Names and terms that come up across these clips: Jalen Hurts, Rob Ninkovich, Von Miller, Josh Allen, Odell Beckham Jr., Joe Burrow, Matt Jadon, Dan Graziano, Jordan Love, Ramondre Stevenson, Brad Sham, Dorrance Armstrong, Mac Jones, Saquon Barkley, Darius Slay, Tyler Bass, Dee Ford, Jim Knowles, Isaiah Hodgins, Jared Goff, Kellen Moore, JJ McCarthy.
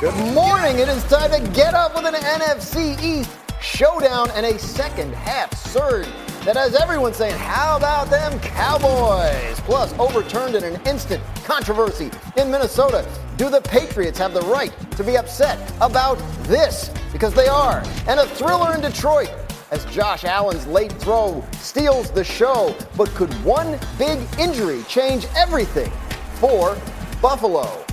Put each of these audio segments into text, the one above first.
Good morning. It is time to get up with an NFC East showdown and a second half surge that has everyone saying, how about them Cowboys? Plus, overturned in an instant controversy in Minnesota. Do the Patriots have the right to be upset about this? Because they are. And a thriller in Detroit as Josh Allen's late throw steals the show. But could one big injury change everything for Buffalo?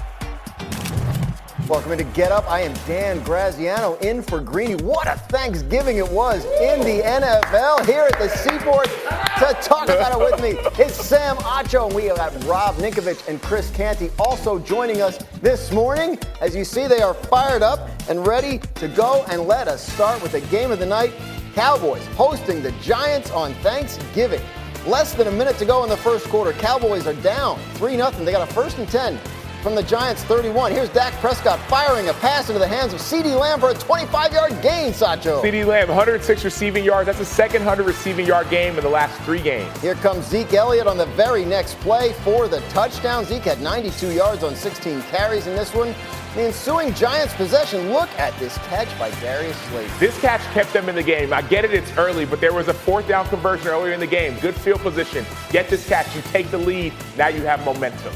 Welcome into Get Up. I am Dan Graziano in for Greeny. What a Thanksgiving it was in the NFL here at the Seaport. To talk about it with me is Sam Acho, and we have Rob Ninkovich and Chris Canty also joining us this morning. As you see, they are fired up and ready to go. And let us start with the game of the night. Cowboys hosting the Giants on Thanksgiving. Less than a minute to go in the first quarter. Cowboys are down 3-0. They got a 1st and 10. From the Giants' 31. Here's Dak Prescott firing a pass into the hands of CeeDee Lamb for a 25-yard gain, Sacho. CeeDee Lamb, 106 receiving yards. That's the second 100 receiving yard game in the last 3 games. Here comes Zeke Elliott on the very next play for the touchdown. Zeke had 92 yards on 16 carries in this one. The ensuing Giants' possession. Look at this catch by Darius Slay. This catch kept them in the game. I get it, it's early, but there was a 4th down conversion earlier in the game. Good field position. Get this catch. You take the lead. Now you have momentum.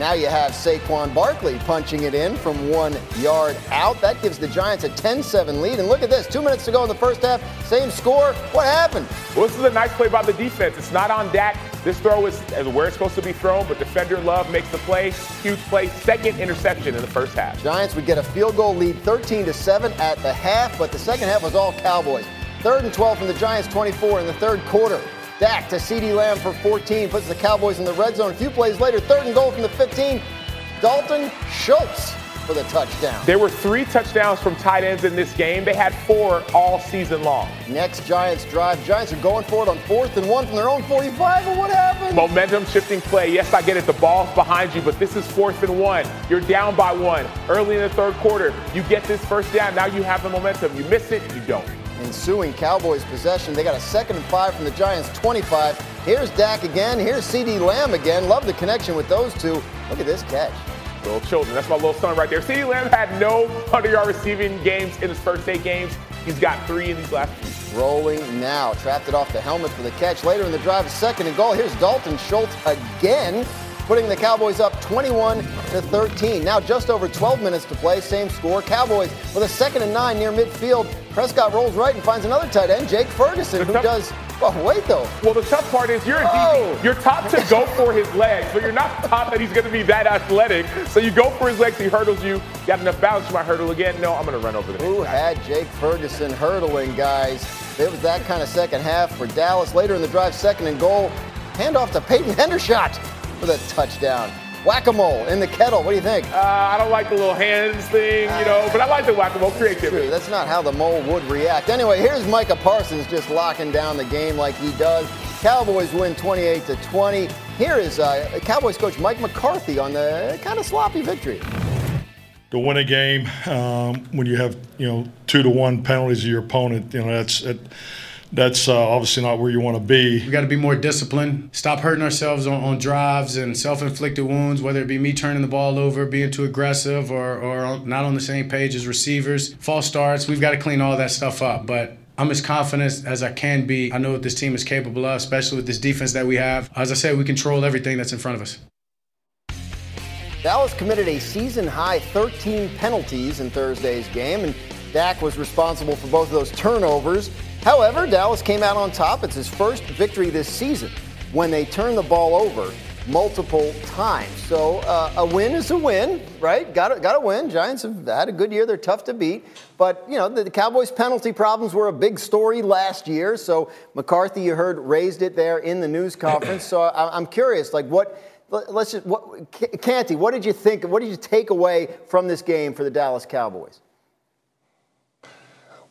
Now you have Saquon Barkley punching it in from 1 yard out. That gives the Giants a 10-7 lead. And look at this, 2 minutes to go in the first half, same score. What happened? Well, this is a nice play by the defense. It's not on Dak. This throw is where it's supposed to be thrown, but defender Love makes the play. Huge play, 2nd interception in the first half. Giants would get a field goal lead 13-7 at the half, but the second half was all Cowboys. 3rd and 12 from the Giants, 24 in the third quarter. Dak to CeeDee Lamb for 14, puts the Cowboys in the red zone. A few plays later, 3rd and goal from the 15. Dalton Schultz for the touchdown. There were 3 touchdowns from tight ends in this game. They had 4 all season long. Next Giants drive. Giants are going for it on 4th and 1 from their own 45. And what happened? Momentum shifting play. Yes, I get it. The ball's behind you, but this is 4th and 1. You're down by 1 early in the third quarter. You get this 1st down. Now you have the momentum. You miss it, you don't. Ensuing Cowboys possession. They got a 2nd and 5 from the Giants, 25. Here's Dak again. Here's CeeDee Lamb again. Love the connection with those two. Look at this catch. Little children. That's my little son right there. CeeDee Lamb had no 100-yard receiving games in his first 8 games. He's got 3 in these last few. Rolling now. Trapped it off the helmet for the catch. Later in the drive, 2nd and goal. Here's Dalton Schultz again, putting the Cowboys up 21-13. Now just over 12 minutes to play, same score. Cowboys with a 2nd and 9 near midfield. Prescott rolls right and finds another tight end, Jake Ferguson, who does... Oh, wait, though. Well, the tough part is you're a DB. You're taught to go for his legs, but you're not taught that he's going to be that athletic. So you go for his legs, he hurdles you. Got enough balance for my hurdle again? No, I'm going to run over the next guy. Who had Jake Ferguson hurdling, guys? It was that kind of second half for Dallas. Later in the drive, 2nd and goal. Handoff to Peyton Hendershot for the touchdown. Whack-a-mole in the kettle. What do you think? I don't like the little hands thing, but I like the whack-a-mole creativity. That's not how the mole would react. Anyway, here's Micah Parsons just locking down the game like he does. Cowboys win 28-20. Here is Cowboys coach Mike McCarthy on the kind of sloppy victory. To win a game when you have 2-1 penalties of your opponent, that's obviously not where you want to be. We got to be more disciplined, stop hurting ourselves on drives and self-inflicted wounds, whether it be me turning the ball over, being too aggressive, or not on the same page as receivers, false starts. We've got to clean all that stuff up, but I'm as confident as I can be. I know what this team is capable of, especially with this defense that we have. As I said, we control everything that's in front of us. Dallas committed a season-high 13 penalties in Thursday's game, and Dak was responsible for both of those turnovers. However, Dallas came out on top. It's his first victory this season when they turn the ball over multiple times. So a win is a win, right? Got to win. Giants have had a good year. They're tough to beat. But, the Cowboys' penalty problems were a big story last year. So McCarthy, you heard, raised it there in the news conference. So I'm curious, Canty, what did you think? What did you take away from this game for the Dallas Cowboys?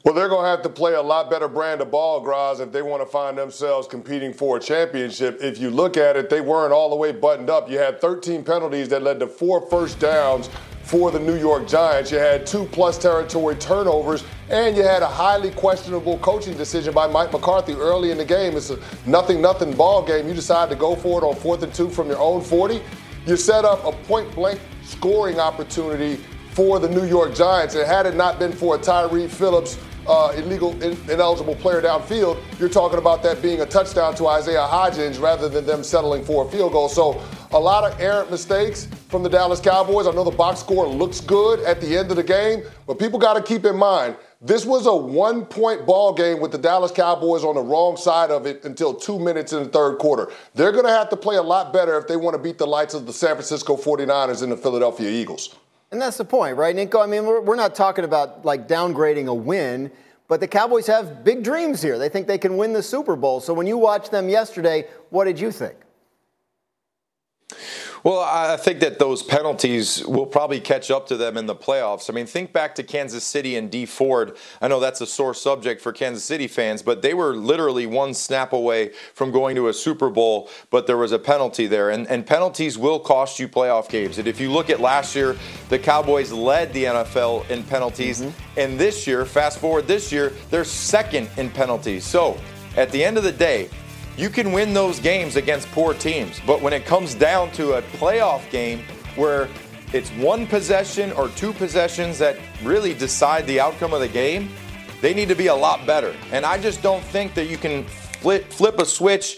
Well, they're going to have to play a lot better brand of ball, Graz, if they want to find themselves competing for a championship. If you look at it, they weren't all the way buttoned up. You had 13 penalties that led to 4 1st downs for the New York Giants. You had 2+ territory turnovers, and you had a highly questionable coaching decision by Mike McCarthy early in the game. It's a 0-0 ball game. You decide to go for it on 4th and 2 from your own 40. You set up a point-blank scoring opportunity for the New York Giants. And had it not been for a Tyree Phillips ineligible player downfield, you're talking about that being a touchdown to Isaiah Hodgins rather than them settling for a field goal. So a lot of errant mistakes from the Dallas Cowboys. I know the box score looks good at the end of the game, but people got to keep in mind, this was a one-point ball game with the Dallas Cowboys on the wrong side of it until 2 minutes in the third quarter. They're going to have to play a lot better if they want to beat the likes of the San Francisco 49ers and the Philadelphia Eagles. And that's the point, right, Nico? I mean, we're not talking about, like, downgrading a win, but the Cowboys have big dreams here. They think they can win the Super Bowl. So when you watched them yesterday, what did you think? Well, I think that those penalties will probably catch up to them in the playoffs. I mean, think back to Kansas City and Dee Ford. I know that's a sore subject for Kansas City fans, but they were literally one snap away from going to a Super Bowl, but there was a penalty there. And penalties will cost you playoff games. And if you look at last year, the Cowboys led the NFL in penalties. Mm-hmm. And this year, fast forward this year, they're second in penalties. So at the end of the day, you can win those games against poor teams, but when it comes down to a playoff game where it's one possession or two possessions that really decide the outcome of the game, they need to be a lot better. And I just don't think that you can flip a switch,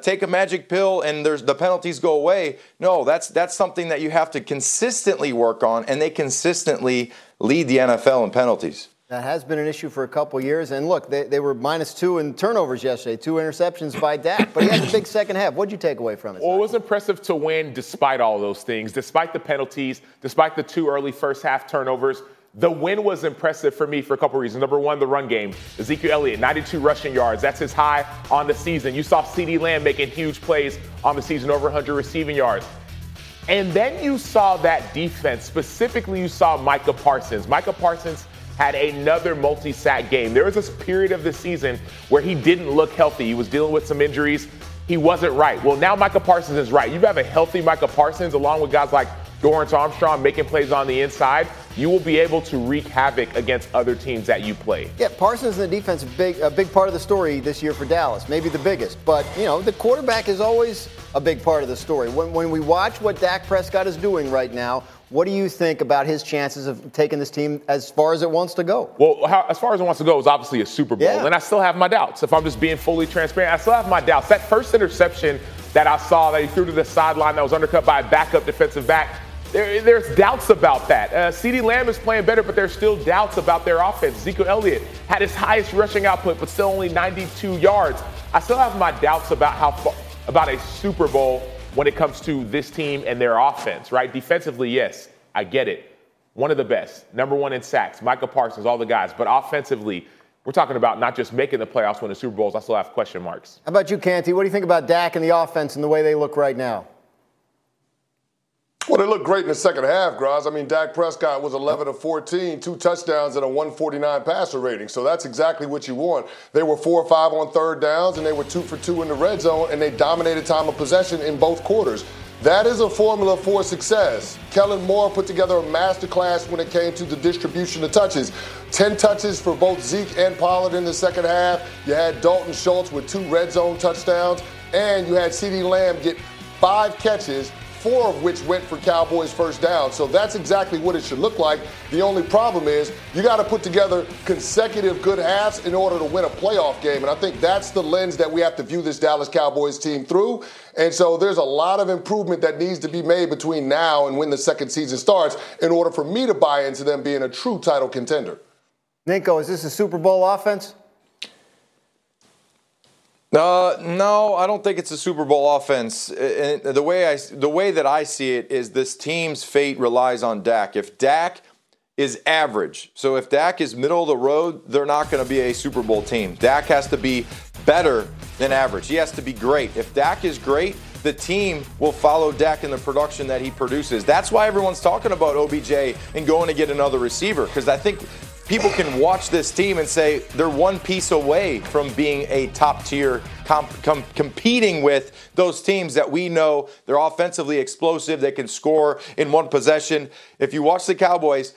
take a magic pill, and the penalties go away. No, that's something that you have to consistently work on, and they consistently lead the NFL in penalties. That has been an issue for a couple years. And look, they were -2 in turnovers yesterday, 2 interceptions by Dak. But he had a big second half. What did you take away from it? Well, it was impressive to win despite all those things, despite the penalties, despite the 2 early first half turnovers. The win was impressive for me for a couple reasons. Number one, the run game. Ezekiel Elliott, 92 rushing yards. That's his high on the season. You saw CeeDee Lamb making huge plays on the season, over 100 receiving yards. And then you saw that defense. Specifically, you saw Micah Parsons. Micah Parsons had another multi-sack game. There was this period of the season where he didn't look healthy. He was dealing with some injuries. He wasn't right. Well, now Micah Parsons is right. You have a healthy Micah Parsons along with guys like Dorrance Armstrong making plays on the inside. You will be able to wreak havoc against other teams that you play. Yeah, Parsons and the defense, a big part of the story this year for Dallas, maybe the biggest. But, you know, the quarterback is always a big part of the story. When we watch what Dak Prescott is doing right now, what do you think about his chances of taking this team as far as it wants to go? Well, as far as it wants to go is obviously a Super Bowl, yeah. And I still have my doubts. If I'm just being fully transparent, I still have my doubts. That first interception that I saw that he threw to the sideline that was undercut by a backup defensive back, there's doubts about that. CeeDee Lamb is playing better, but there's still doubts about their offense. Ezekiel Elliott had his highest rushing output, but still only 92 yards. I still have my doubts about about a Super Bowl when it comes to this team and their offense, right? Defensively, yes, I get it. One of the best, #1 in sacks, Micah Parsons, all the guys. But offensively, we're talking about not just making the playoffs, winning the Super Bowls. I still have question marks. How about you, Canty? What do you think about Dak and the offense and the way they look right now? Well, they looked great in the second half, Graz. I mean, Dak Prescott was 11 of 14, 2 touchdowns and a 149 passer rating. So that's exactly what you want. They were 4 or 5 on third downs, and they were 2 for 2 in the red zone, and they dominated time of possession in both quarters. That is a formula for success. Kellen Moore put together a masterclass when it came to the distribution of touches. 10 touches for both Zeke and Pollard in the second half. You had Dalton Schultz with 2 red zone touchdowns, and you had CeeDee Lamb get 5 catches, 4 of which went for Cowboys first down. So that's exactly what it should look like. The only problem is you got to put together consecutive good halves in order to win a playoff game. And I think that's the lens that we have to view this Dallas Cowboys team through. And so there's a lot of improvement that needs to be made between now and when the second season starts in order for me to buy into them being a true title contender. Ninko, is this a Super Bowl offense? No, I don't think it's a Super Bowl offense. And the way that I see it is this team's fate relies on Dak. If Dak is average, so if Dak is middle of the road, they're not going to be a Super Bowl team. Dak has to be better than average. He has to be great. If Dak is great, the team will follow Dak in the production that he produces. That's why everyone's talking about OBJ and going to get another receiver, because I think people can watch this team and say they're one piece away from being a top tier, competing with those teams that we know they're offensively explosive. They can score in one possession. If you watch the Cowboys,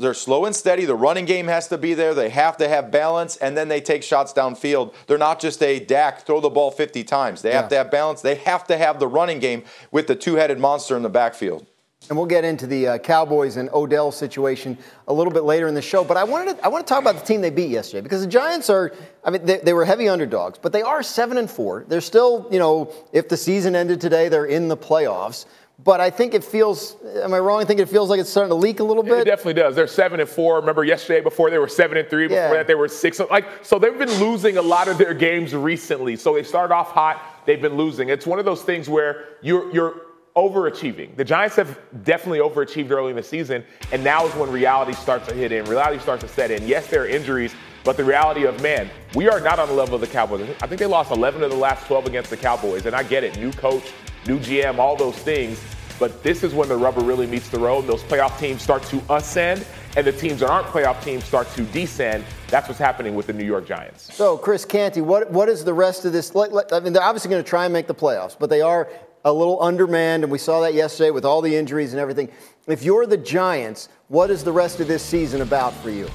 they're slow and steady. The running game has to be there. They have to have balance, and then they take shots downfield. They're not just a Dak, throw the ball 50 times. They have to have balance. They have to have the running game with the two-headed monster in the backfield. And we'll get into the Cowboys and Odell situation a little bit later in the show. But I want to talk about the team they beat yesterday, because the Giants are, I mean, they were heavy underdogs, but they are 7-4. They're still, you know, if the season ended today, they're in the playoffs. But I think it feels, am I wrong? I think it feels like it's starting to leak a little bit. It definitely does. They're 7-4. Remember yesterday, before they were 7-3. Before that, they were 6. Like, so they've been losing a lot of their games recently. So they started off hot. They've been losing. It's one of those things where you're overachieving. The Giants have definitely overachieved early in the season, and now is when reality starts to hit in. Reality starts to set in. Yes, there are injuries, but the reality of, man, we are not on the level of the Cowboys. I think they lost 11 of the last 12 against the Cowboys, and I get it. New coach, new GM, all those things. But this is when the rubber really meets the road. Those playoff teams start to ascend, and the teams that aren't playoff teams start to descend. That's what's happening with the New York Giants. So, Chris Canty, what is the rest of this? I mean, they're obviously going to try and make the playoffs, but they are a little undermanned, and we saw that yesterday with all the injuries and everything. If you're the Giants, what is the rest of this season about for you?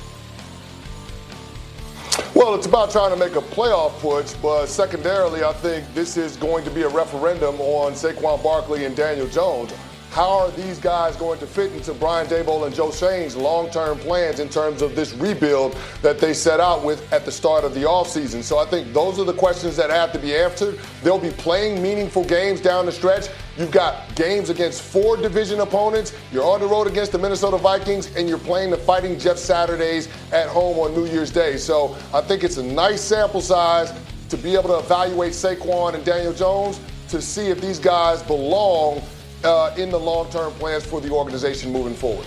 Well, it's about trying to make a playoff push, but secondarily, I think this is going to be a referendum on Saquon Barkley and Daniel Jones. How are these guys going to fit into Brian Daboll and Joe Shane's long-term plans in terms of this rebuild that they set out with at the start of the offseason? So I think those are the questions that have to be answered. They'll be playing meaningful games down the stretch. You've got games against 4 division opponents, you're on the road against the Minnesota Vikings, and you're playing the Fighting Jeff Saturdays at home on New Year's Day. So I think it's a nice sample size to be able to evaluate Saquon and Daniel Jones to see if these guys belong in the long-term plans for the organization moving forward.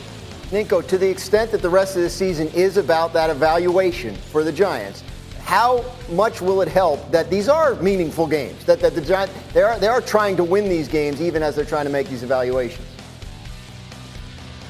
Ninko, to the extent that the rest of the season is about that evaluation for the Giants, how much will it help that these are meaningful games, that the Giants, they are trying to win these games even as they're trying to make these evaluations?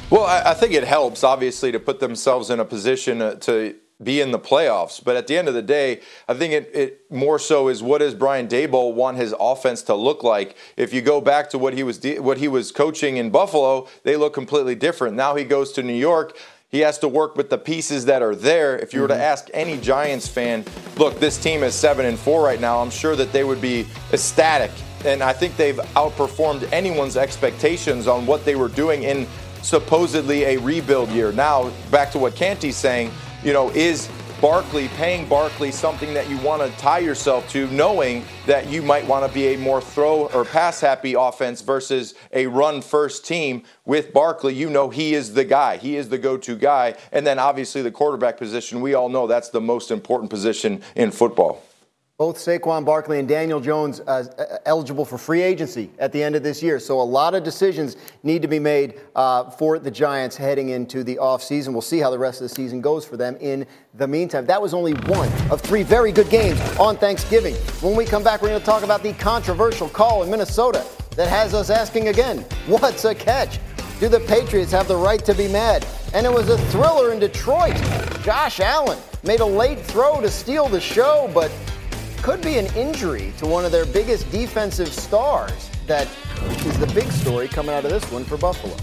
Well, I think it helps, obviously, to put themselves in a position to be in the playoffs. But at the end of the day, I think it more so is, what does Brian Daboll want his offense to look like? If you go back to what he was coaching in Buffalo, they look completely different. Now he goes to New York. He has to work with the pieces that are there. If you were to ask any Giants fan, look, this team is 7-4 right now, I'm sure that they would be ecstatic. And I think they've outperformed anyone's expectations on what they were doing in supposedly a rebuild year. Now, back to what Canty's saying, you know, is paying Barkley something that you want to tie yourself to, knowing that you might want to be a more throw or pass happy offense versus a run first team? With Barkley, you know, he is the guy. He is the go-to guy. And then obviously the quarterback position, we all know that's the most important position in football. Both Saquon Barkley and Daniel Jones eligible for free agency at the end of this year. So a lot of decisions need to be made for the Giants heading into the offseason. We'll see how the rest of the season goes for them in the meantime. That was only one of 3 very good games on Thanksgiving. When we come back, we're going to talk about the controversial call in Minnesota that has us asking again, what's a catch? Do the Patriots have the right to be mad? And it was a thriller in Detroit. Josh Allen made a late throw to steal the show, but could be an injury to one of their biggest defensive stars. That is the big story coming out of this one for Buffalo.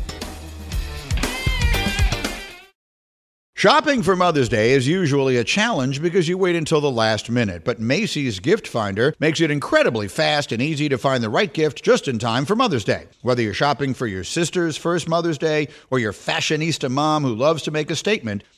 Shopping for Mother's Day is usually a challenge because you wait until the last minute, but Macy's Gift Finder makes it incredibly fast and easy to find the right gift just in time for Mother's Day. Whether you're shopping for your sister's first Mother's Day or your fashionista mom who loves to make a statement,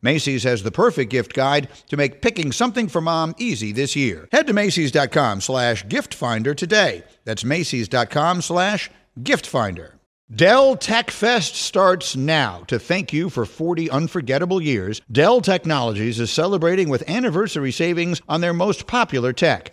Macy's has the perfect gift guide to make picking something for mom easy this year. Head to Macy's.com/giftfinder today. That's Macy's.com/giftfinder. Dell Tech Fest starts now. To thank you for 40 unforgettable years, Dell Technologies is celebrating with anniversary savings on their most popular tech.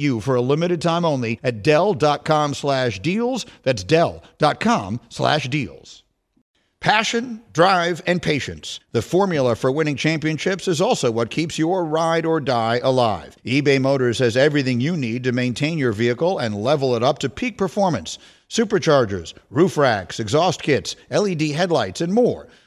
you for a limited time only at Dell.com/deals. That's Dell.com/deals. Passion, drive, and patience. The formula for winning championships is also what keeps your ride or die alive. eBay Motors has everything you need to maintain your vehicle and level it up to peak performance. Superchargers, roof racks, exhaust kits, LED headlights, and more.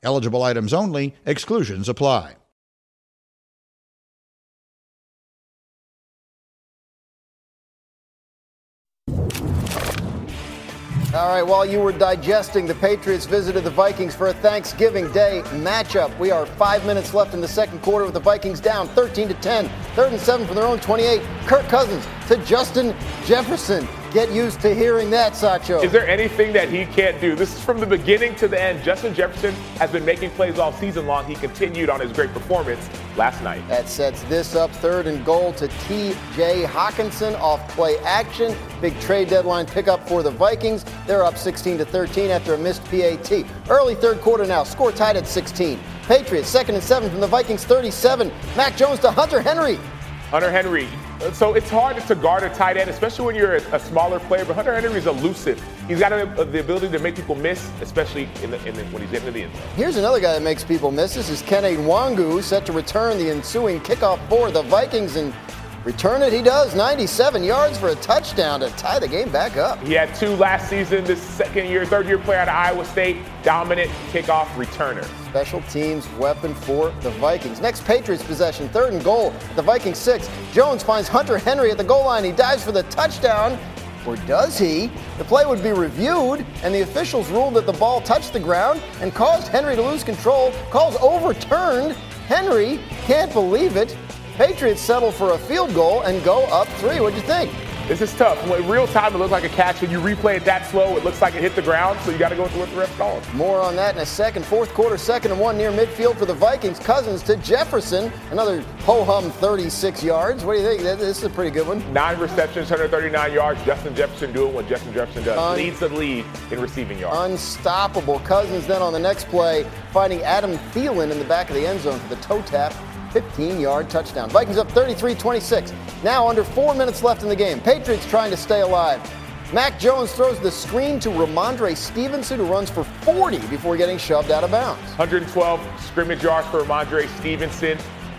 Eligible items only. Exclusions apply. All right, while you were digesting, the Patriots visited the Vikings for a Thanksgiving Day matchup. We are 5 minutes left in the second quarter with the Vikings down 13-10, 3rd and 7 from their own 28. Kirk Cousins to Justin Jefferson. Get used to hearing that, Sacho. Is there anything that he can't do? This is from the beginning to the end. Justin Jefferson has been making plays all season long. He continued on his great performance last night. That sets this up 3rd and goal to T.J. Hockenson off play action. Big trade deadline pickup for the Vikings. They're up 16-13 after a missed PAT. Early third quarter now. Score tied at 16. Patriots 2nd and 7 from the Vikings 37. Mac Jones to Hunter Henry. Hunter Henry. So it's hard to guard a tight end, especially when you're a smaller player. But Hunter Henry is elusive. He's got the ability to make people miss, especially when he's into the end zone. Here's another guy that makes people miss. This is Kenne Nwangu, set to return the ensuing kickoff for the Vikings. And return it he does, 97 yards for a touchdown to tie the game back up. He had two last season. This third-year player out of Iowa State, dominant kickoff returner. Special teams weapon for the Vikings. Next Patriots possession, 3rd and goal. The Vikings 6. Jones finds Hunter Henry at the goal line. He dives for the touchdown. Or does he? The play would be reviewed, and the officials ruled that the ball touched the ground and caused Henry to lose control. Calls overturned. Henry can't believe it. Patriots settle for a field goal and go up 3. What'd you think? This is tough. In real time, it looked like a catch. When you replay it that slow, it looks like it hit the ground, so you got to go with what the ref called. More on that in a second. Fourth quarter, 2nd and 1 near midfield for the Vikings. Cousins to Jefferson. Another ho-hum 36 yards. What do you think? This is a pretty good one. 9 receptions, 139 yards. Justin Jefferson doing what Justin Jefferson does. Leads the league in receiving yards. Unstoppable. Cousins then on the next play, finding Adam Thielen in the back of the end zone for the toe tap. 15-yard touchdown. Vikings up 33-26. Now under 4 minutes left in the game. Patriots trying to stay alive. Mac Jones throws the screen to Ramondre Stevenson, who runs for 40 before getting shoved out of bounds. 112 scrimmage yards for Ramondre Stevenson.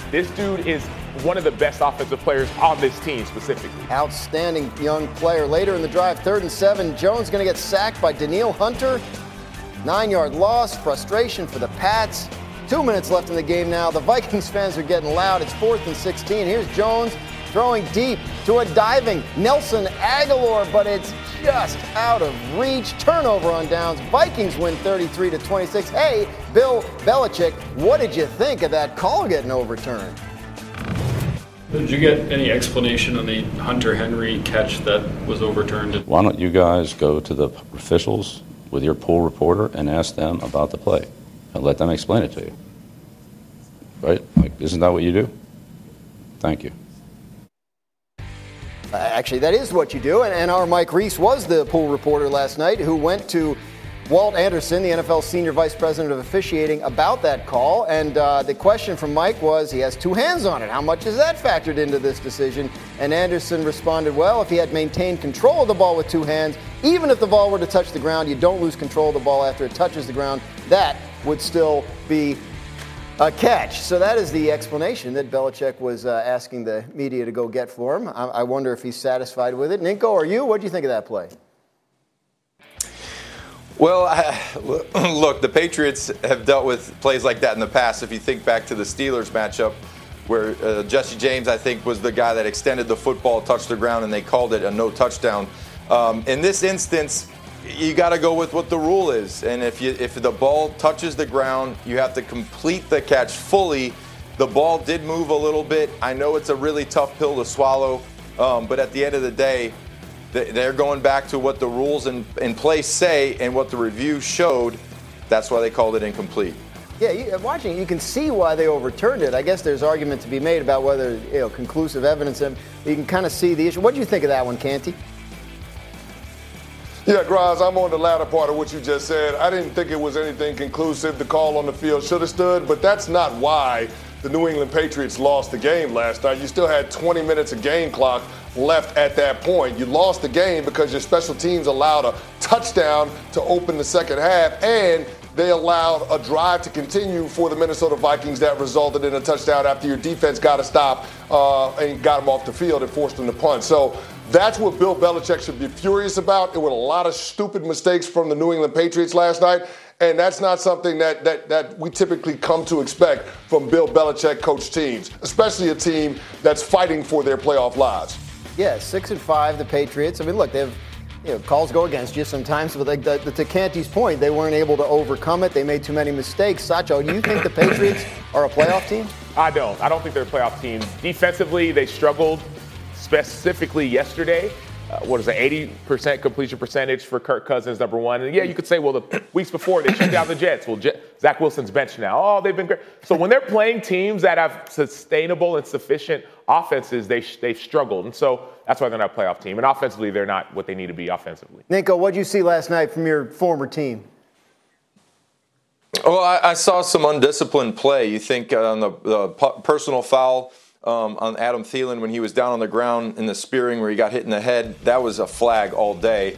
This dude is one of the best offensive players on this team specifically. Outstanding young player. Later in the drive, 3rd and 7. Jones going to get sacked by Danielle Hunter. 9-yard loss. Frustration for the Pats. 2 minutes left in the game now. The Vikings fans are getting loud. It's 4th and 16. Here's Jones throwing deep to a diving Nelson Aguilar, but it's just out of reach. Turnover on downs. Vikings win 33-26. Hey, Bill Belichick, what did you think of that call getting overturned? Did you get any explanation on the Hunter Henry catch that was overturned? Why don't you guys go to the officials with your pool reporter and ask them about the play? And let them explain it to you, right? Like, isn't that what you do? Thank you. Actually, that is what you do. And our Mike Reese was the pool reporter last night who went to Walt Anderson, the NFL Senior Vice President of Officiating, about that call. And the question from Mike was, he has 2 hands on it. How much is that factored into this decision? And Anderson responded, well, if he had maintained control of the ball with 2 hands, even if the ball were to touch the ground, you don't lose control of the ball after it touches the ground. That would still be A catch. So that is the explanation that Belichick was asking the media to go get for him. I wonder if he's satisfied with it. Ninko, are you? What do you think of that play? Well, look, the Patriots have dealt with plays like that in the past. If you think back to the Steelers matchup where Jesse James, I think, was the guy that extended the football, touched the ground, and they called it a no touchdown. In this instance, you got to go with what the rule is. And if the ball touches the ground, you have to complete the catch fully. The ball did move a little bit. I know it's a really tough pill to swallow, but at the end of the day, they're going back to what the rules in place say and what the review showed. That's why they called it incomplete. Yeah, watching it, you can see why they overturned it. I guess there's argument to be made about whether conclusive evidence. And you can kind of see the issue. What do you think of that one, Canty? Yeah, Graz, I'm on the latter part of what you just said. I didn't think it was anything conclusive. The call on the field should have stood, but that's not why the New England Patriots lost the game last night. You still had 20 minutes of game clock left at that point. You lost the game because your special teams allowed a touchdown to open the second half, and they allowed a drive to continue for the Minnesota Vikings that resulted in a touchdown after your defense got a stop and got them off the field and forced them to punt. So that's what Bill Belichick should be furious about. It was a lot of stupid mistakes from the New England Patriots last night. And that's not something that we typically come to expect from Bill Belichick coach teams, especially a team that's fighting for their playoff lives. Yeah, 6-5, the Patriots. I mean, look, they have calls go against you sometimes, but like to Canty's point, they weren't able to overcome it. They made too many mistakes. Sacho, do you think the Patriots are a playoff team? I don't. I don't think they're a playoff team. Defensively, they struggled, specifically yesterday. What is it, 80% completion percentage for Kirk Cousins, number one. And, yeah, you could say, well, the weeks before, they shut down the Jets. Well, Zach Wilson's bench now. Oh, they've been great. So when they're playing teams that have sustainable and sufficient offenses, they've struggled. And so that's why they're not a playoff team. And offensively, they're not what they need to be offensively. Ninko, what did you see last night from your former team? Well, I saw some undisciplined play. You think on the personal foul on Adam Thielen when he was down on the ground in the spearing where he got hit in the head, that was a flag all day.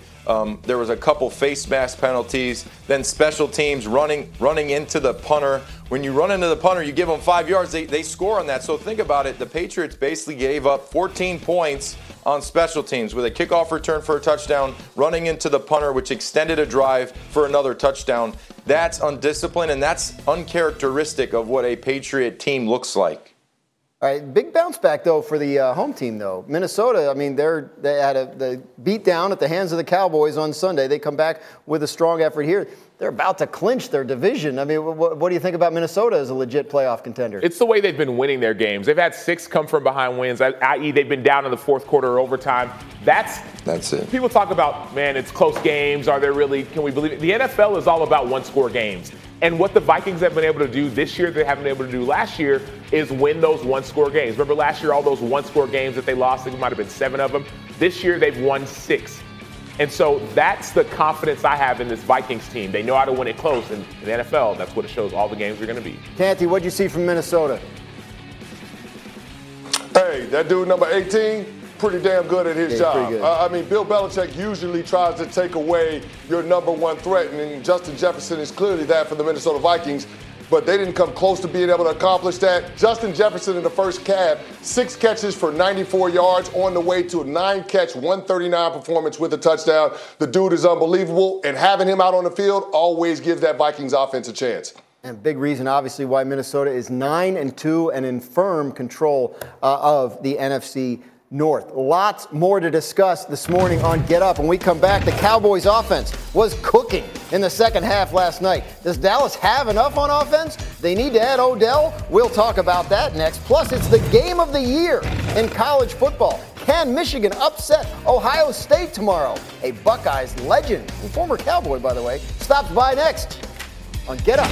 There was a couple face mask penalties, then special teams running into the punter. When you run into the punter, you give them 5 yards, they score on that. So think about it. The Patriots basically gave up 14 points on special teams with a kickoff return for a touchdown, running into the punter, which extended a drive for another touchdown. That's undisciplined, and that's uncharacteristic of what a Patriot team looks like. All right, big bounce back, though, for the home team, though. Minnesota, I mean, they had the beat down at the hands of the Cowboys on Sunday. They come back with a strong effort here. They're about to clinch their division. I mean, what do you think about Minnesota as a legit playoff contender? It's the way they've been winning their games. They've had 6 come-from-behind wins, i.e. they've been down in the fourth quarter or overtime. That's it. People talk about, man, it's close games. Are there really – can we believe it? The NFL is all about one-score games. And what the Vikings have been able to do this year they haven't been able to do last year is win those one-score games. Remember last year all those one-score games that they lost, it might have been 7 of them. This year they've won 6. And so that's the confidence I have in this Vikings team. They know how to win it close. And in the NFL, that's what it shows all the games are going to be. Canty, what did you see from Minnesota? Hey, that dude number 18. Pretty damn good at his job. I mean, Bill Belichick usually tries to take away your number one threat, and Justin Jefferson is clearly that for the Minnesota Vikings, but they didn't come close to being able to accomplish that. Justin Jefferson in the first half, 6 catches for 94 yards on the way to a 9-catch, 139 performance with a touchdown. The dude is unbelievable, and having him out on the field always gives that Vikings offense a chance. And big reason, obviously, why Minnesota is 9-2 and in firm control of the NFC North. Lots more to discuss this morning on Get Up. When we come back, the Cowboys offense was cooking in the second half last night. Does Dallas have enough on offense? They need to add Odell. We'll talk about that next. Plus, it's the game of the year in college football. Can Michigan upset Ohio State tomorrow? A Buckeyes legend, and former Cowboy, by the way, stops by next on Get Up.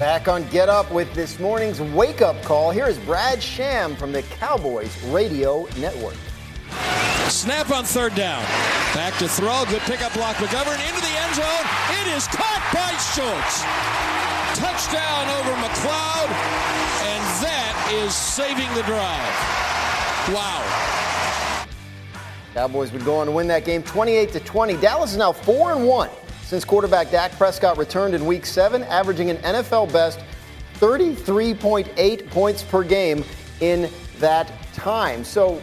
Back on Get Up with this morning's wake-up call. Here is Brad Sham from the Cowboys Radio Network. Snap on third down. Back to throw. Good pickup block. McGovern into the end zone. It is caught by Schultz. Touchdown over McLeod. And that is saving the drive. Wow. Cowboys would go on to win that game 28-20. Dallas is now 4-1. Since quarterback Dak Prescott returned in Week 7, averaging an NFL best 33.8 points per game in that time. So,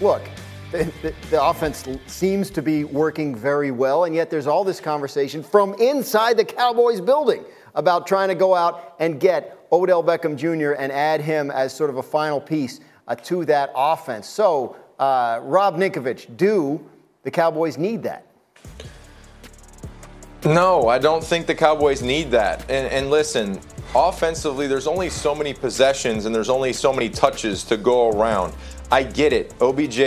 look, the offense seems to be working very well, and yet there's all this conversation from inside the Cowboys building about trying to go out and get Odell Beckham Jr. and add him as sort of a final piece to that offense. So, Rob Ninkovich, do the Cowboys need that? No, I don't think the Cowboys need that. And listen, offensively, there's only so many possessions and there's only so many touches to go around. I get it. OBJ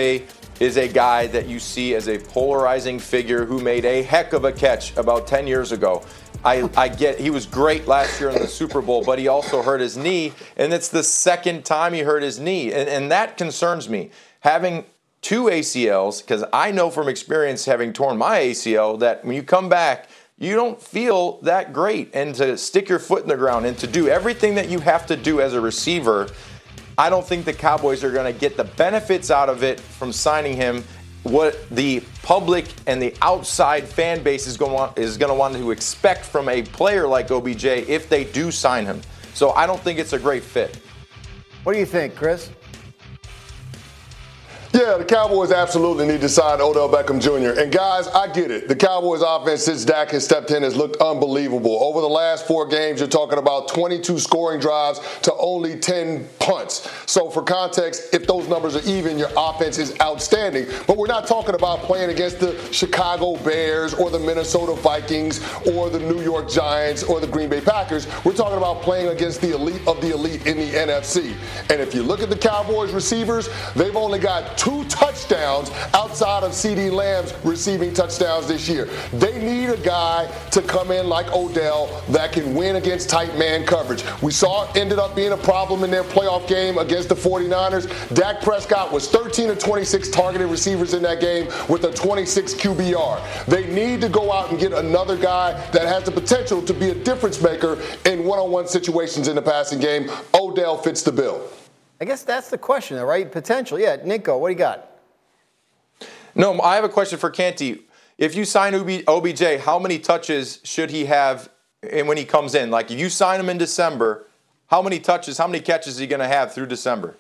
is a guy that you see as a polarizing figure who made a heck of a catch about 10 years ago. I get he was great last year in the Super Bowl, but he also hurt his knee, and it's the second time he hurt his knee. And that concerns me. Having 2 ACLs, because I know from experience having torn my ACL that when you come back, you don't feel that great, and to stick your foot in the ground and to do everything that you have to do as a receiver, I don't think the Cowboys are going to get the benefits out of it from signing him. What the public and the outside fan base is going to want to expect from a player like OBJ if they do sign him. So I don't think it's a great fit. What do you think, Chris? Yeah, the Cowboys absolutely need to sign Odell Beckham Jr. And guys, I get it. The Cowboys offense since Dak has stepped in has looked unbelievable. Over the last 4 games, you're talking about 22 scoring drives to only 10 punts. So for context, if those numbers are even, your offense is outstanding. But we're not talking about playing against the Chicago Bears or the Minnesota Vikings or the New York Giants or the Green Bay Packers. We're talking about playing against the elite of the elite in the NFC. And if you look at the Cowboys receivers, they've only got 2 touchdowns outside of CeeDee Lamb's receiving touchdowns this year. They need a guy to come in like Odell that can win against tight man coverage. We saw it ended up being a problem in their playoff game against the 49ers. Dak Prescott was 13 of 26 targeted receivers in that game with a 26 QBR. They need to go out and get another guy that has the potential to be a difference maker in one-on-one situations in the passing game. Odell fits the bill. I guess that's the question, right? Potential. Yeah, Ninko, what do you got? No, I have a question for Canty. If you sign OBJ, how many touches should he have when he comes in? Like, if you sign him in December, how many touches, how many catches is he going to have through December?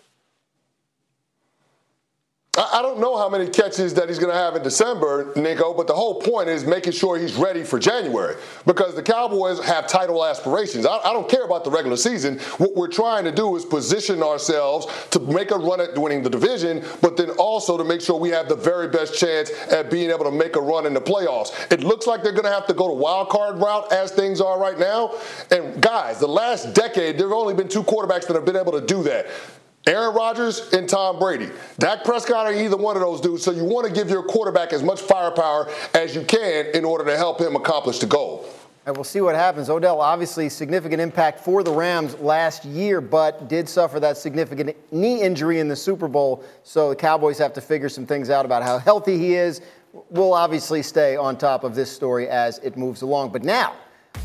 I don't know how many catches that he's going to have in December, Nico, but the whole point is making sure he's ready for January because the Cowboys have title aspirations. I don't care about the regular season. What we're trying to do is position ourselves to make a run at winning the division, but then also to make sure we have the very best chance at being able to make a run in the playoffs. It looks like they're going to have to go the wild card route as things are right now. And, guys, the last decade, there have only been two quarterbacks that have been able to do that. Aaron Rodgers and Tom Brady. Dak Prescott or either one of those dudes, so you want to give your quarterback as much firepower as you can in order to help him accomplish the goal. And we'll see what happens. Odell, obviously, significant impact for the Rams last year, but did suffer that significant knee injury in the Super Bowl, so the Cowboys have to figure some things out about how healthy he is. We'll obviously stay on top of this story as it moves along. But now,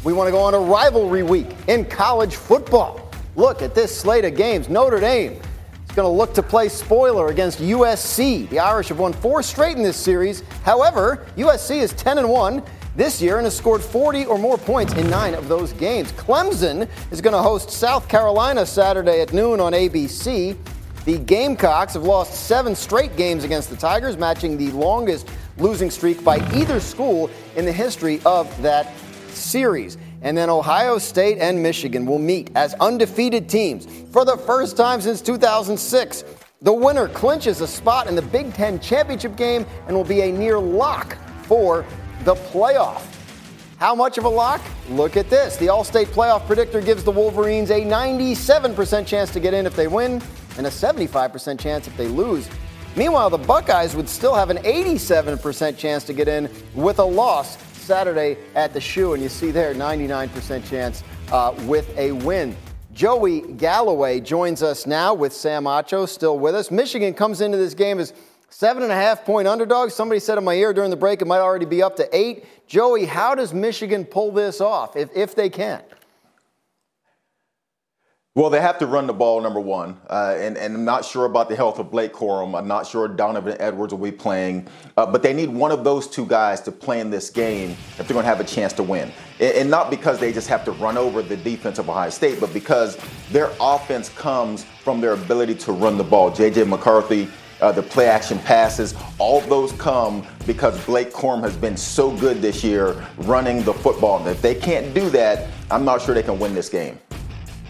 we want to go on to rivalry week in college football. Look at this slate of games. Notre Dame going to look to play spoiler against USC. The Irish have won 4 straight in this series. However, USC is 10-1 this year and has scored 40 or more points in 9 of those games. Clemson is going to host South Carolina Saturday at noon on ABC. The Gamecocks have lost 7 straight games against the Tigers, matching the longest losing streak by either school in the history of that series. And then Ohio State and Michigan will meet as undefeated teams for the first time since 2006. The winner clinches a spot in the Big Ten championship game and will be a near lock for the playoff. How much of a lock? Look at this. The All-State playoff predictor gives the Wolverines a 97% chance to get in if they win and a 75% chance if they lose. Meanwhile, the Buckeyes would still have an 87% chance to get in with a loss Saturday at the Shoe, and you see there 99% chance with a win. Joey Galloway joins us now with Sam Acho still with us. Michigan comes into this game as 7.5-point underdogs. Somebody said in my ear during the break it might already be up to 8. Joey, how does Michigan pull this off if they can? Well, they have to run the ball, number one, and I'm not sure about the health of Blake Corum. I'm not sure Donovan Edwards will be playing, but they need one of those two guys to play in this game if they're going to have a chance to win, and not because they just have to run over the defense of Ohio State, but because their offense comes from their ability to run the ball. J.J. McCarthy, the play-action passes, all those come because Blake Corum has been so good this year running the football, and if they can't do that, I'm not sure they can win this game.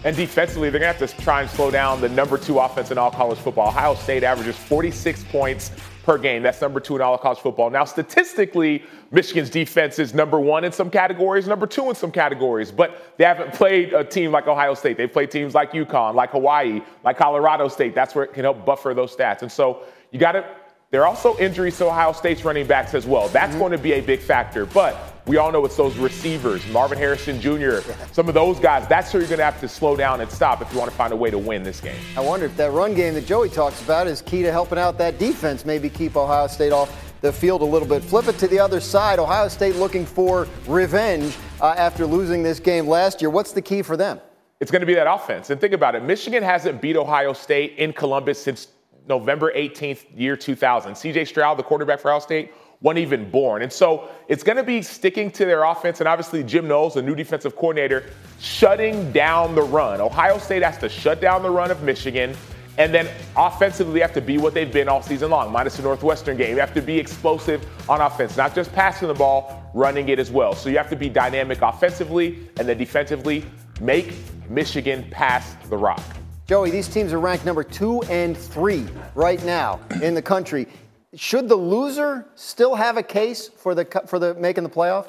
And defensively, they're going to have to try and slow down the number 2 offense in all college football. Ohio State averages 46 points per game. That's number 2 in all of college football. Now, statistically, Michigan's defense is number 1 in some categories, number 2 in some categories. But they haven't played a team like Ohio State. They've played teams like UConn, like Hawaii, like Colorado State. That's where it can help buffer those stats. And so you got to – there are also injuries to Ohio State's running backs as well. That's going to be a big factor. But – we all know it's those receivers, Marvin Harrison Jr., some of those guys. That's where you're going to have to slow down and stop if you want to find a way to win this game. I wonder if that run game that Joey talks about is key to helping out that defense, maybe keep Ohio State off the field a little bit. Flip it to the other side. Ohio State looking for revenge after losing this game last year. What's the key for them? It's going to be that offense. And think about it. Michigan hasn't beat Ohio State in Columbus since November 18th, year 2000. CJ Stroud, the quarterback for Ohio State, wasn't even born. And so it's going to be sticking to their offense. And obviously, Jim Knowles, the new defensive coordinator, shutting down the run. Ohio State has to shut down the run of Michigan. And then offensively, have to be what they've been all season long, minus the Northwestern game. You have to be explosive on offense, not just passing the ball, running it as well. So you have to be dynamic offensively and then defensively. Make Michigan pass the rock. Joey, these teams are ranked number 2 and 3 right now in the country. Should the loser still have a case for making the playoff?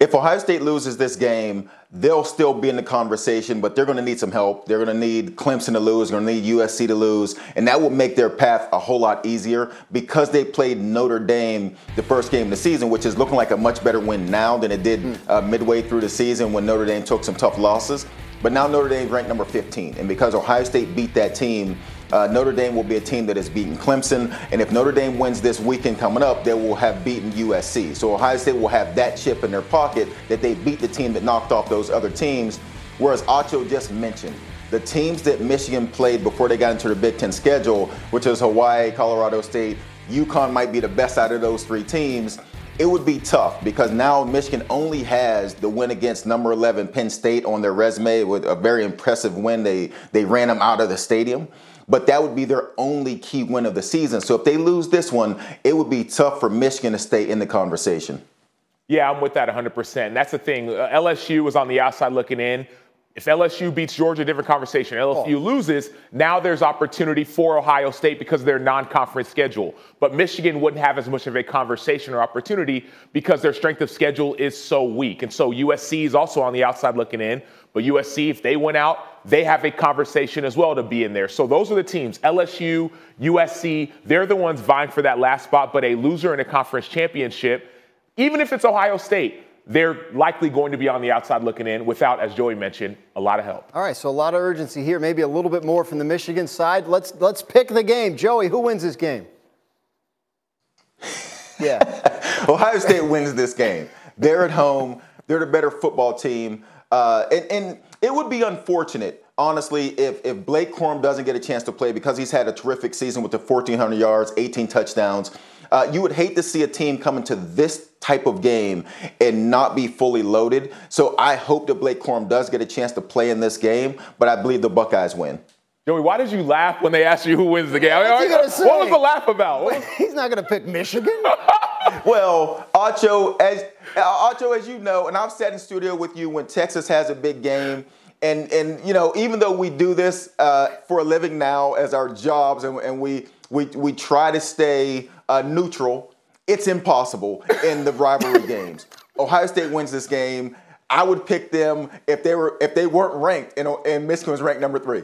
If Ohio State loses this game, they'll still be in the conversation, but they're going to need some help. They're going to need Clemson to lose. They're going to need USC to lose. And that will make their path a whole lot easier because they played Notre Dame the first game of the season, which is looking like a much better win now than it did midway through the season when Notre Dame took some tough losses. But now Notre Dame ranked number 15. And because Ohio State beat that team, Notre Dame will be a team that has beaten Clemson. And if Notre Dame wins this weekend coming up, they will have beaten USC. So Ohio State will have that chip in their pocket that they beat the team that knocked off those other teams. Whereas Acho just mentioned, the teams that Michigan played before they got into the Big Ten schedule, which is Hawaii, Colorado State, UConn might be the best out of those 3 teams. It would be tough because now Michigan only has the win against number 11 Penn State on their resume with a very impressive win. They ran them out of the stadium. but that would be their only key win of the season. So if they lose this one, it would be tough for Michigan to stay in the conversation. Yeah, I'm with that 100%. That's the thing. LSU was on the outside looking in. If LSU beats Georgia, different conversation. LSU loses, now there's opportunity for Ohio State because of their non-conference schedule. But Michigan wouldn't have as much of a conversation or opportunity because their strength of schedule is so weak. And so USC is also on the outside looking in. But USC, if they went out, they have a conversation as well to be in there. So those are the teams, LSU, USC, they're the ones vying for that last spot. But a loser in a conference championship, even if it's Ohio State, they're likely going to be on the outside looking in without, as Joey mentioned, a lot of help. All right, so a lot of urgency here, maybe a little bit more from the Michigan side. Let's pick the game. Joey, who wins this game? Yeah. Ohio State wins this game. They're at home. They're the better football team. And it would be unfortunate, honestly, if Blake Corum doesn't get a chance to play because he's had a terrific season with the 1,400 yards, 18 touchdowns. You would hate to see a team come into this type of game and not be fully loaded. So I hope that Blake Corum does get a chance to play in this game, but I believe the Buckeyes win. Joey, why did you laugh when they asked you who wins the game? What was the laugh about? He's not going to pick Michigan. Well, Acho, as you know, and I've sat in studio with you when Texas has a big game. And you know, even though we do this for a living now as our jobs and we try to stay neutral, it's impossible in the rivalry games. Ohio State wins this game. I would pick them if they weren't ranked and Michigan was ranked number 3.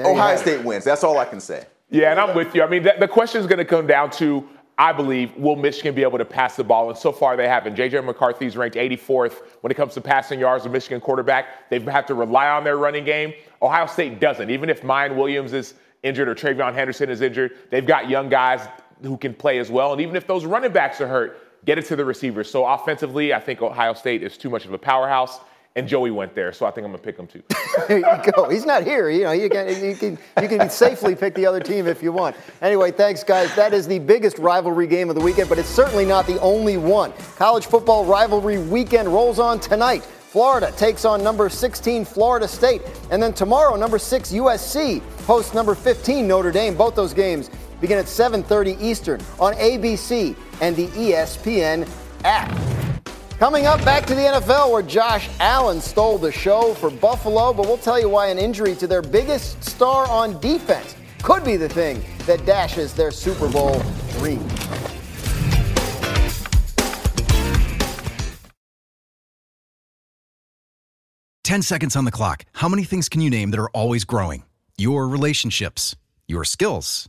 Ohio State wins. That's all I can say. Yeah, and I'm with you. I mean, the question is going to come down to, I believe, will Michigan be able to pass the ball? And so far they haven't. J.J. McCarthy's ranked 84th when it comes to passing yards of Michigan quarterback. They have to rely on their running game. Ohio State doesn't. Even if Mayan Williams is injured or Travion Henderson is injured, they've got young guys who can play as well. And even if those running backs are hurt, get it to the receivers. So offensively, I think Ohio State is too much of a powerhouse. And Joey went there, so I think I'm going to pick him too. There you go. He's not here. You know, you can safely pick the other team if you want. Anyway, thanks, guys. That is the biggest rivalry game of the weekend, but it's certainly not the only one. College football rivalry weekend rolls on tonight. Florida takes on number 16 Florida State. And then tomorrow, number 6 USC hosts number 15 Notre Dame. Both those games begin at 7:30 Eastern on ABC and the ESPN app. Coming up, back to the NFL, where Josh Allen stole the show for Buffalo, but we'll tell you why an injury to their biggest star on defense could be the thing that dashes their Super Bowl dream. Ten seconds on the clock. How many things can you name that are always growing? Your relationships, your skills,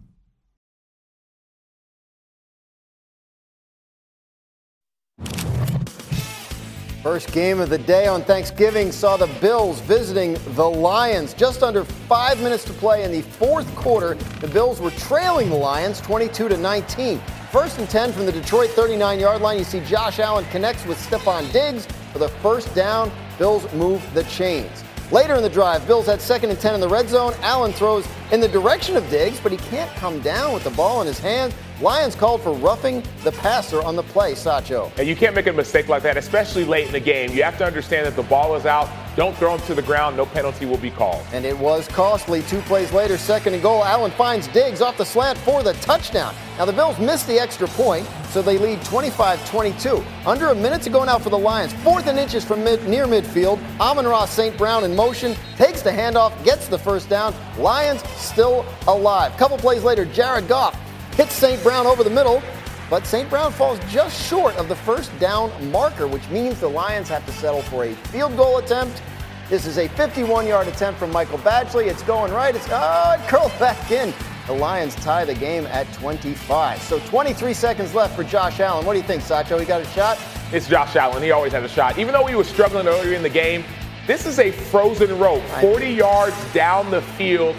First game of the day on Thanksgiving saw the Bills visiting the Lions. Just under 5 minutes to play in the fourth quarter, the Bills were trailing the Lions 22-19. First and 10 from the Detroit 39-yard line. You see Josh Allen connects with Stefon Diggs for the first down. Bills move the chains. Later in the drive, Bills had second and 10 in the red zone. Allen throws in the direction of Diggs, but he can't come down with the ball in his hand. Lions called for roughing the passer on the play, Sacho. And you can't make a mistake like that, especially late in the game. You have to understand that the ball is out. Don't throw him to the ground. No penalty will be called. And it was costly. 2 plays later, second and goal. Allen finds Diggs off the slant for the touchdown. Now, the Bills missed the extra point, so they lead 25-22. Under a minute to go now for the Lions. 4th and inches from near midfield. Amon-Ra St. Brown in motion, takes the handoff, gets the first down. Lions still alive. Couple plays later, Jared Goff hits St. Brown over the middle, but St. Brown falls just short of the first down marker, which means the Lions have to settle for a field goal attempt. This is a 51-yard attempt from Michael Badgley. It's going right. It curls back in. The Lions tie the game at 25. So 23 seconds left for Josh Allen. What do you think, Sacho? He got a shot? It's Josh Allen. He always has a shot. Even though he was struggling earlier in the game, this is a frozen rope. 40 yards down the field.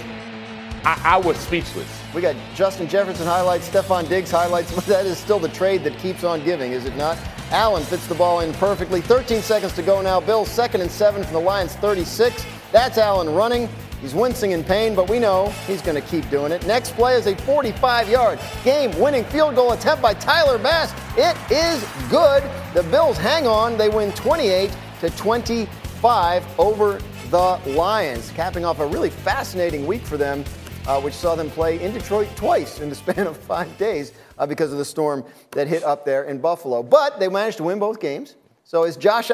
I was speechless. We got Justin Jefferson highlights, Stefon Diggs highlights. That is still the trade that keeps on giving, is it not? Allen fits the ball in perfectly. 13 seconds to go now. Bills 2nd and 7 from the Lions 36. That's Allen running. He's wincing in pain, but we know he's going to keep doing it. Next play is a 45-yard game-winning field goal attempt by Tyler Bass. It is good. The Bills hang on. They win 28-25 over the Lions, capping off a really fascinating week for them, which saw them play in Detroit twice in the span of 5 days because of the storm that hit up there in Buffalo. But they managed to win both games. So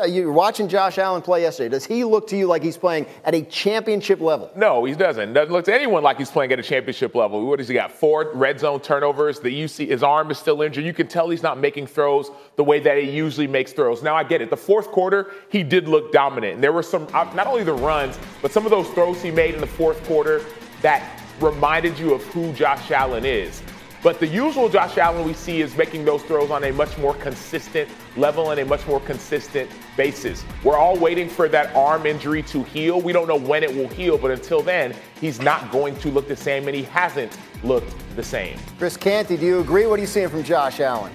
you're watching Josh Allen play yesterday. Does he look to you like he's playing at a championship level? No, he doesn't. Doesn't look to anyone like he's playing at a championship level. What has he got? 4 red zone turnovers. His arm is still injured. You can tell he's not making throws the way that he usually makes throws. Now I get it. The fourth quarter, he did look dominant. And there were some, not only the runs, but some of those throws he made in the fourth quarter that reminded you of who Josh Allen is. But the usual Josh Allen we see is making those throws on a much more consistent level and a much more consistent basis. We're all waiting for that arm injury to heal. We don't know when it will heal, but until then, he's not going to look the same, and he hasn't looked the same. Chris Canty, do you agree? What are you seeing from Josh Allen?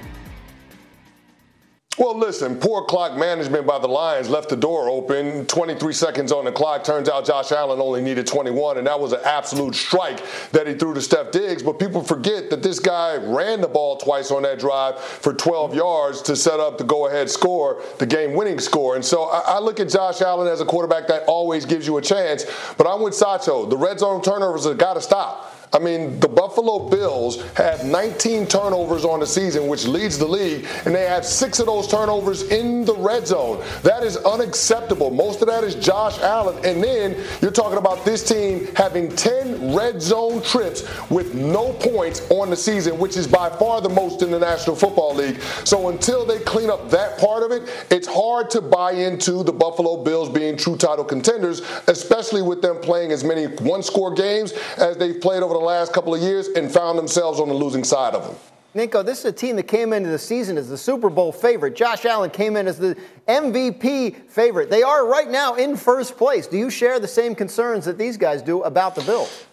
Well, listen, poor clock management by the Lions left the door open. 23 seconds on the clock. Turns out Josh Allen only needed 21, and that was an absolute strike that he threw to Stef Diggs. But people forget that this guy ran the ball twice on that drive for 12 yards to set up the go-ahead score, the game-winning score. And so I look at Josh Allen as a quarterback that always gives you a chance. But I'm with Sacho. The red zone turnovers have got to stop. I mean, the Buffalo Bills have 19 turnovers on the season, which leads the league, and they have 6 of those turnovers in the red zone. That is unacceptable. Most of that is Josh Allen. And then you're talking about this team having 10 red zone trips with no points on the season, which is by far the most in the National Football League. So until they clean up that part of it, it's hard to buy into the Buffalo Bills being true title contenders, especially with them playing as many one-score games as they've played over the last couple of years and found themselves on the losing side of them. Ninko, this is a team that came into the season as the Super Bowl favorite. Josh Allen came in as the MVP favorite. They are right now in first place. Do you share the same concerns that these guys do about the Bills?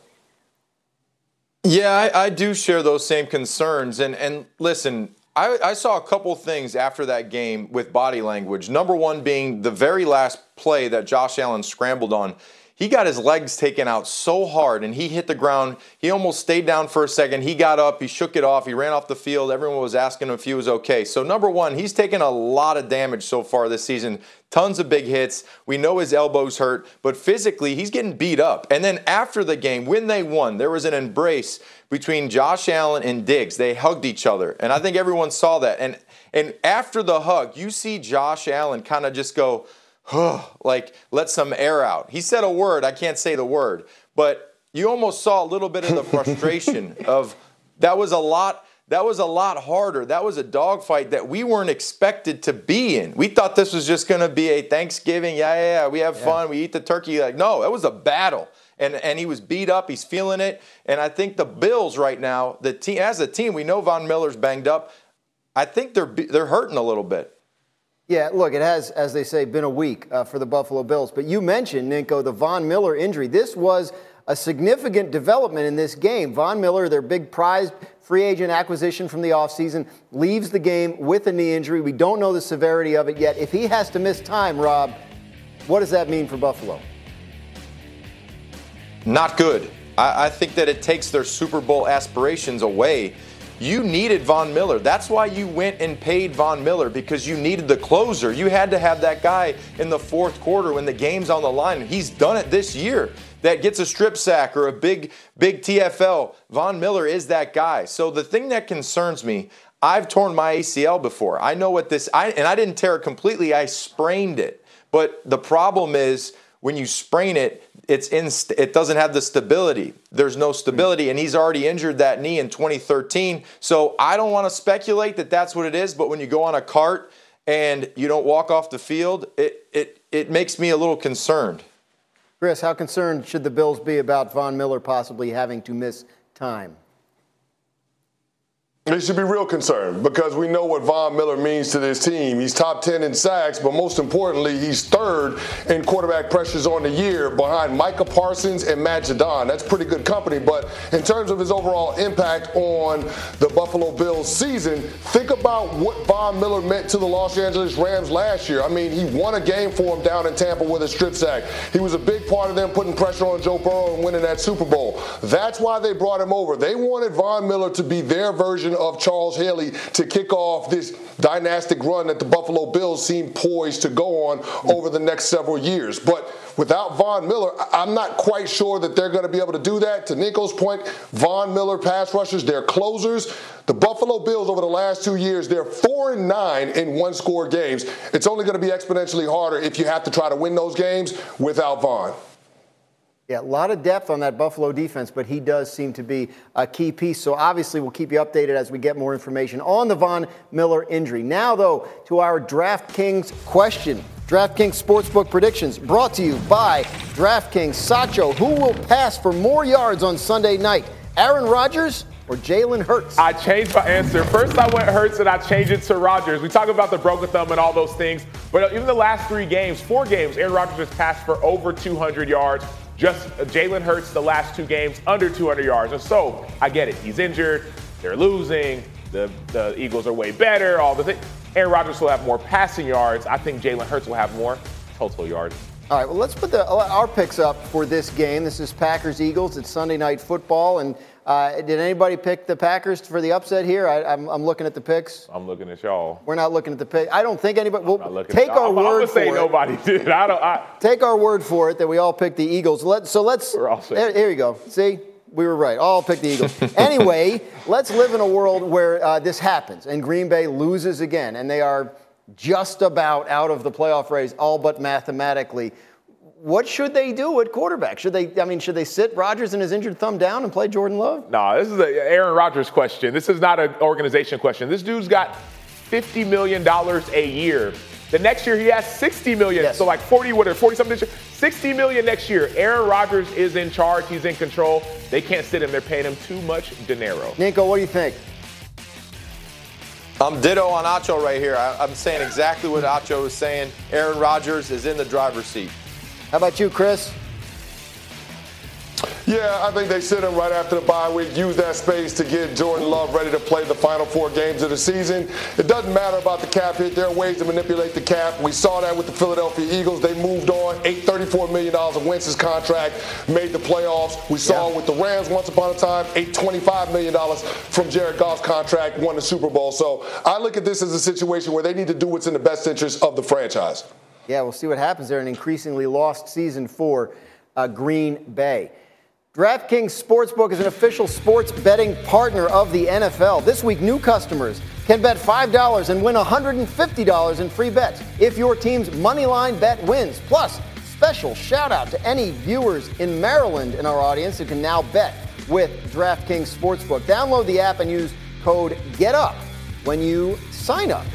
Yeah, I do share those same concerns. And listen, I saw a couple things after that game with body language. Number one being the very last play that Josh Allen scrambled on. He got his legs taken out so hard, and he hit the ground. He almost stayed down for a second. He got up. He shook it off. He ran off the field. Everyone was asking him if he was okay. So, number one, he's taken a lot of damage so far this season. Tons of big hits. We know his elbow's hurt, but physically, he's getting beat up. And then after the game, when they won, there was an embrace between Josh Allen and Diggs. They hugged each other, and I think everyone saw that. And after the hug, you see Josh Allen kind of just go, like, let some air out. He said a word. I can't say the word. But you almost saw a little bit of the frustration of that was a lot. That was a lot harder. That was a dogfight that we weren't expected to be in. We thought this was just going to be a Thanksgiving. Yeah, we have fun. We eat the turkey. Like, no, it was a battle. And he was beat up. He's feeling it. And I think the Bills right now, the team as a team, we know Von Miller's banged up. I think they're hurting a little bit. Yeah, look, it has, as they say, been a week for the Buffalo Bills. But you mentioned, Ninko, the Von Miller injury. This was a significant development in this game. Von Miller, their big prized free agent acquisition from the offseason, leaves the game with a knee injury. We don't know the severity of it yet. If he has to miss time, Rob, what does that mean for Buffalo? Not good. I think that it takes their Super Bowl aspirations away. You needed Von Miller. That's why you went and paid Von Miller, because you needed the closer. You had to have that guy in the fourth quarter when the game's on the line. He's done it this year. That gets a strip sack or a big TFL. Von Miller is that guy. So the thing that concerns me, I've torn my ACL before. I know what this – and I didn't tear it completely. I sprained it. But the problem is when you sprain it, it doesn't have the stability. There's no stability, and he's already injured that knee in 2013. So I don't want to speculate that that's what it is, but when you go on a cart and you don't walk off the field, it makes me a little concerned. Chris, how concerned should the Bills be about Von Miller possibly having to miss time? They should be real concerned because we know what Von Miller means to this team. He's top 10 in sacks, but most importantly, he's third in quarterback pressures on the year behind Micah Parsons and Matt Jadon. That's pretty good company, but in terms of his overall impact on the Buffalo Bills season, think about what Von Miller meant to the Los Angeles Rams last year. I mean, he won a game for him down in Tampa with a strip sack. He was a big part of them putting pressure on Joe Burrow and winning that Super Bowl. That's why they brought him over. They wanted Von Miller to be their version of Charles Haley to kick off this dynastic run that the Buffalo Bills seem poised to go on over the next several years. But without Von Miller, I'm not quite sure that they're going to be able to do that. To Nico's point, Von Miller pass rushers, they're closers. The Buffalo Bills over the last 2 years, they're 4-9 in one-score games. It's only going to be exponentially harder if you have to try to win those games without Von. Yeah, a lot of depth on that Buffalo defense, but he does seem to be a key piece. So obviously we'll keep you updated as we get more information on the Von Miller injury. Now, though, to our DraftKings question. DraftKings Sportsbook Predictions brought to you by DraftKings. Sacho, who will pass for more yards on Sunday night, Aaron Rodgers or Jalen Hurts? I changed my answer. First I went Hurts and I changed it to Rodgers. We talk about the broken thumb and all those things, but even the last four games, Aaron Rodgers has passed for over 200 yards. Just Jalen Hurts the last two games under 200 yards. And so I get it. He's injured. They're losing. The Eagles are way better. All the things. Aaron Rodgers will have more passing yards. I think Jalen Hurts will have more total yards. All right, well, let's put our picks up for this game. This is Packers-Eagles. It's Sunday Night Football. And did anybody pick the Packers for the upset here? I'm looking at the picks. I'm looking at y'all. We're not looking at the picks. I don't think anybody. Well, take our word for it. I'm going to say nobody did. Take our word for it that we all picked the Eagles. We're all safe. Here you go. See? We were right. All picked the Eagles. Anyway, let's live in a world where this happens and Green Bay loses again, and they are just about out of the playoff race, all but mathematically. What should they do at quarterback? Should they sit Rodgers and his injured thumb down and play Jordan Love? No, this is an Aaron Rodgers question. This is not an organization question. This dude's got $50 million a year. The next year he has $60 million. Yes. So like 40-something this year. $60 million next year. Aaron Rodgers is in charge. He's in control. They can't sit him. They're paying him too much dinero. Nico, what do you think? I'm ditto on Acho right here. I'm saying exactly what Acho was saying. Aaron Rodgers is in the driver's seat. How about you, Chris? Yeah, I think they sit him right after the bye week, use that space to get Jordan Love ready to play the final four games of the season. It doesn't matter about the cap hit. There are ways to manipulate the cap. We saw that with the Philadelphia Eagles. They moved on, ate $34 million of Wentz's contract, made the playoffs. We saw it with the Rams once upon a time, ate $25 million from Jared Goff's contract, won the Super Bowl. So I look at this as a situation where they need to do what's in the best interest of the franchise. Yeah, we'll see what happens there. An increasingly lost season for Green Bay. DraftKings Sportsbook is an official sports betting partner of the NFL. This week, new customers can bet $5 and win $150 in free bets if your team's moneyline bet wins. Plus, special shout-out to any viewers in Maryland in our audience who can now bet with DraftKings Sportsbook. Download the app and use code GETUP when you sign up.